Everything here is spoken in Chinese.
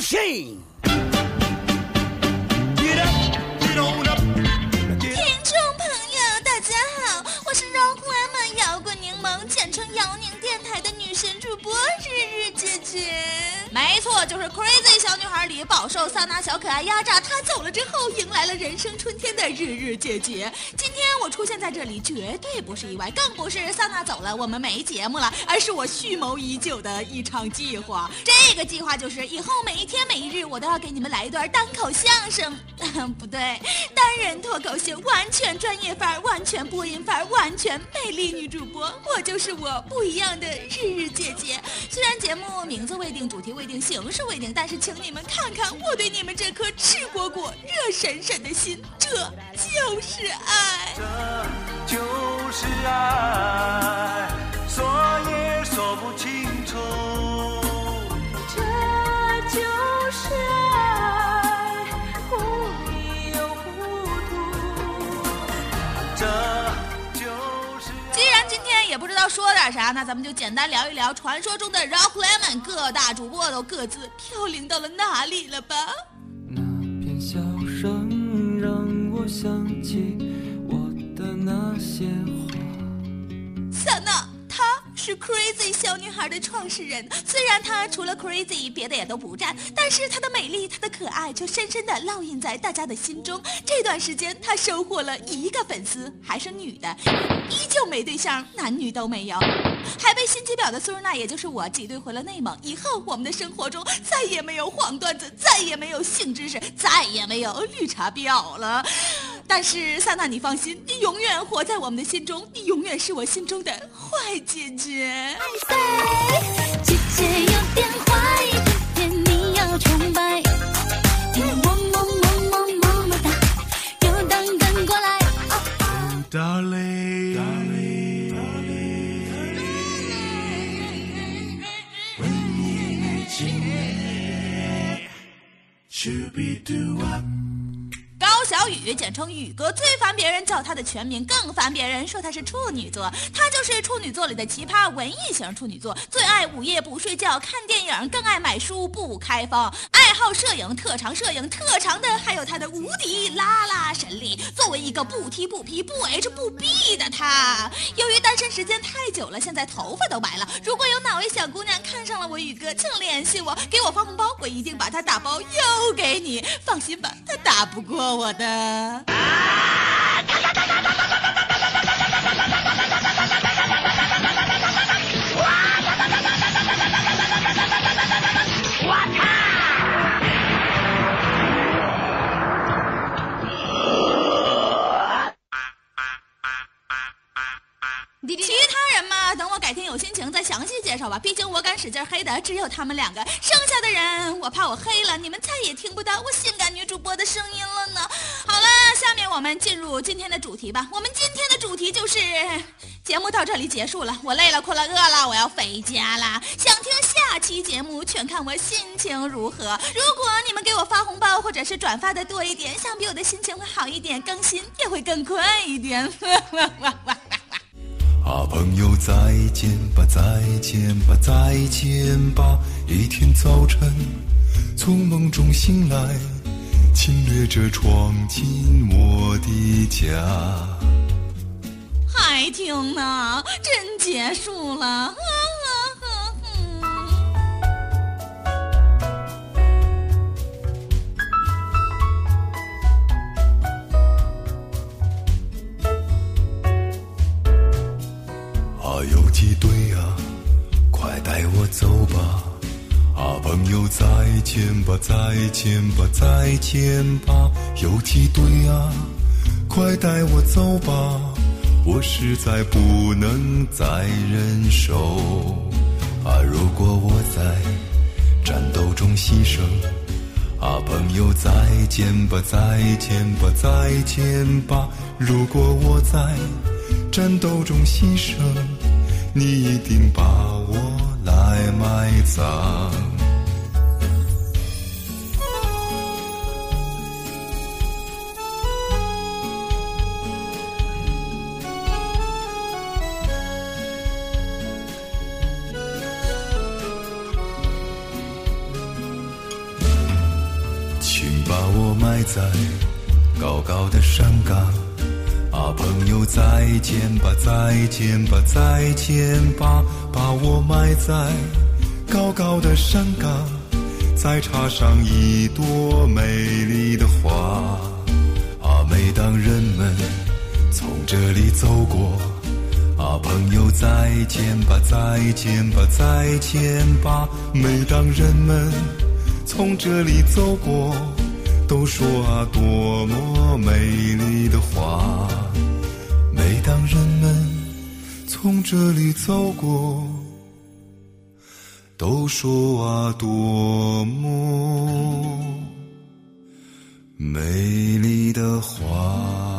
machine. Get up, get on up. 听众朋友，大家好，我是 Rock Lemon 摇滚柠檬，简称摇柠电台的女神主播日日姐姐。没错，就是 Crazy 小女孩里饱受桑拿小可爱压榨，她走了之后，迎来了人生春天的日日姐姐。今天我出现在这里，绝对不是意外，更不是桑娜走了我们没节目了，而是我蓄谋已久的一场计划。这个计划就是以后每一天每一日，我都要给你们来一段单口相声，不对，单人脱口秀，完全专业范儿，完全播音范儿，完全魅力女主播，我就是我，不一样的日日姐姐。虽然节目名字未定，主题未定，形式未定，但是请你们看看我对你们这颗赤果果、热神神的心，这就是爱，这就是爱，说也说不清楚，这就是爱，忽明又糊涂，这就是爱。既然今天也不知道说点啥，那咱们就简单聊一聊传说中的 Rock Lemon， 各大主播都各自飘零到了哪里了吧？那片笑声想起我的那些话。萨娜，她是 Crazy 小女孩的创始人，虽然她除了 Crazy 别的也都不占，但是她的美丽，她的可爱却深深的烙印在大家的心中。这段时间她收获了1个粉丝，还是女的，依旧没对象，男女都没有，还被心机婊的苏若娜，也就是我挤兑回了内蒙。以后我们的生活中再也没有黄段子，再也没有性知识，再也没有绿茶婊了。但是萨娜，你放心，你永远活在我们的心中，你永远是我心中的坏姐姐。姐姐有点坏，偏偏你要崇拜，听我么么么么么哒，又当跟过来。高小雨，简称雨哥，最烦别人叫他的全名，更烦别人说他是处女座。他就是处女座里的奇葩文艺型处女座，最爱午夜不睡觉看电影，更爱买书不开封，爱好摄影，特长摄影，特长的还有他的无敌拉拉神力。作为一个不 T 不 P 不 H 不 B 的他，由于单身时间太久了，现在头发都白了。如果有哪位小姑娘看上了我雨哥，请联系我，给我发红包，我一定把他打包又给你。放心吧，他打不过我的。改天有心情再详细介绍吧，毕竟我敢使劲黑的只有他们2个，剩下的人我怕我黑了你们再也听不到我性感女主播的声音了呢。好了，下面我们进入今天的主题吧。我们今天的主题就是节目到这里结束了，我累了，困了，饿了，我要回家了。想听下期节目全看我心情如何，如果你们给我发红包或者是转发的多一点，想必我的心情会好一点，更新也会更快一点。啊，朋友再见吧，再见吧，再见吧！一天早晨，从梦中醒来，侵略者闯进我的家。还听呢，真结束了。游击队啊，快带我走吧！啊，朋友再见吧，再见吧，再见吧！游击队啊，快带我走吧！我实在不能再忍受。啊，如果我在战斗中牺牲，啊，朋友再见吧，再见吧，再见吧！如果我在战斗中牺牲，你一定把我来埋葬。把我埋在高高的山岗啊，朋友再见吧再见吧再见吧，把我埋在高高的山岗，再插上一朵美丽的花啊，每当人们从这里走过啊，朋友再见吧再见吧再见吧，每当人们从这里走过，都说啊多么美丽的话，每当人们从这里走过，都说啊多么美丽的话。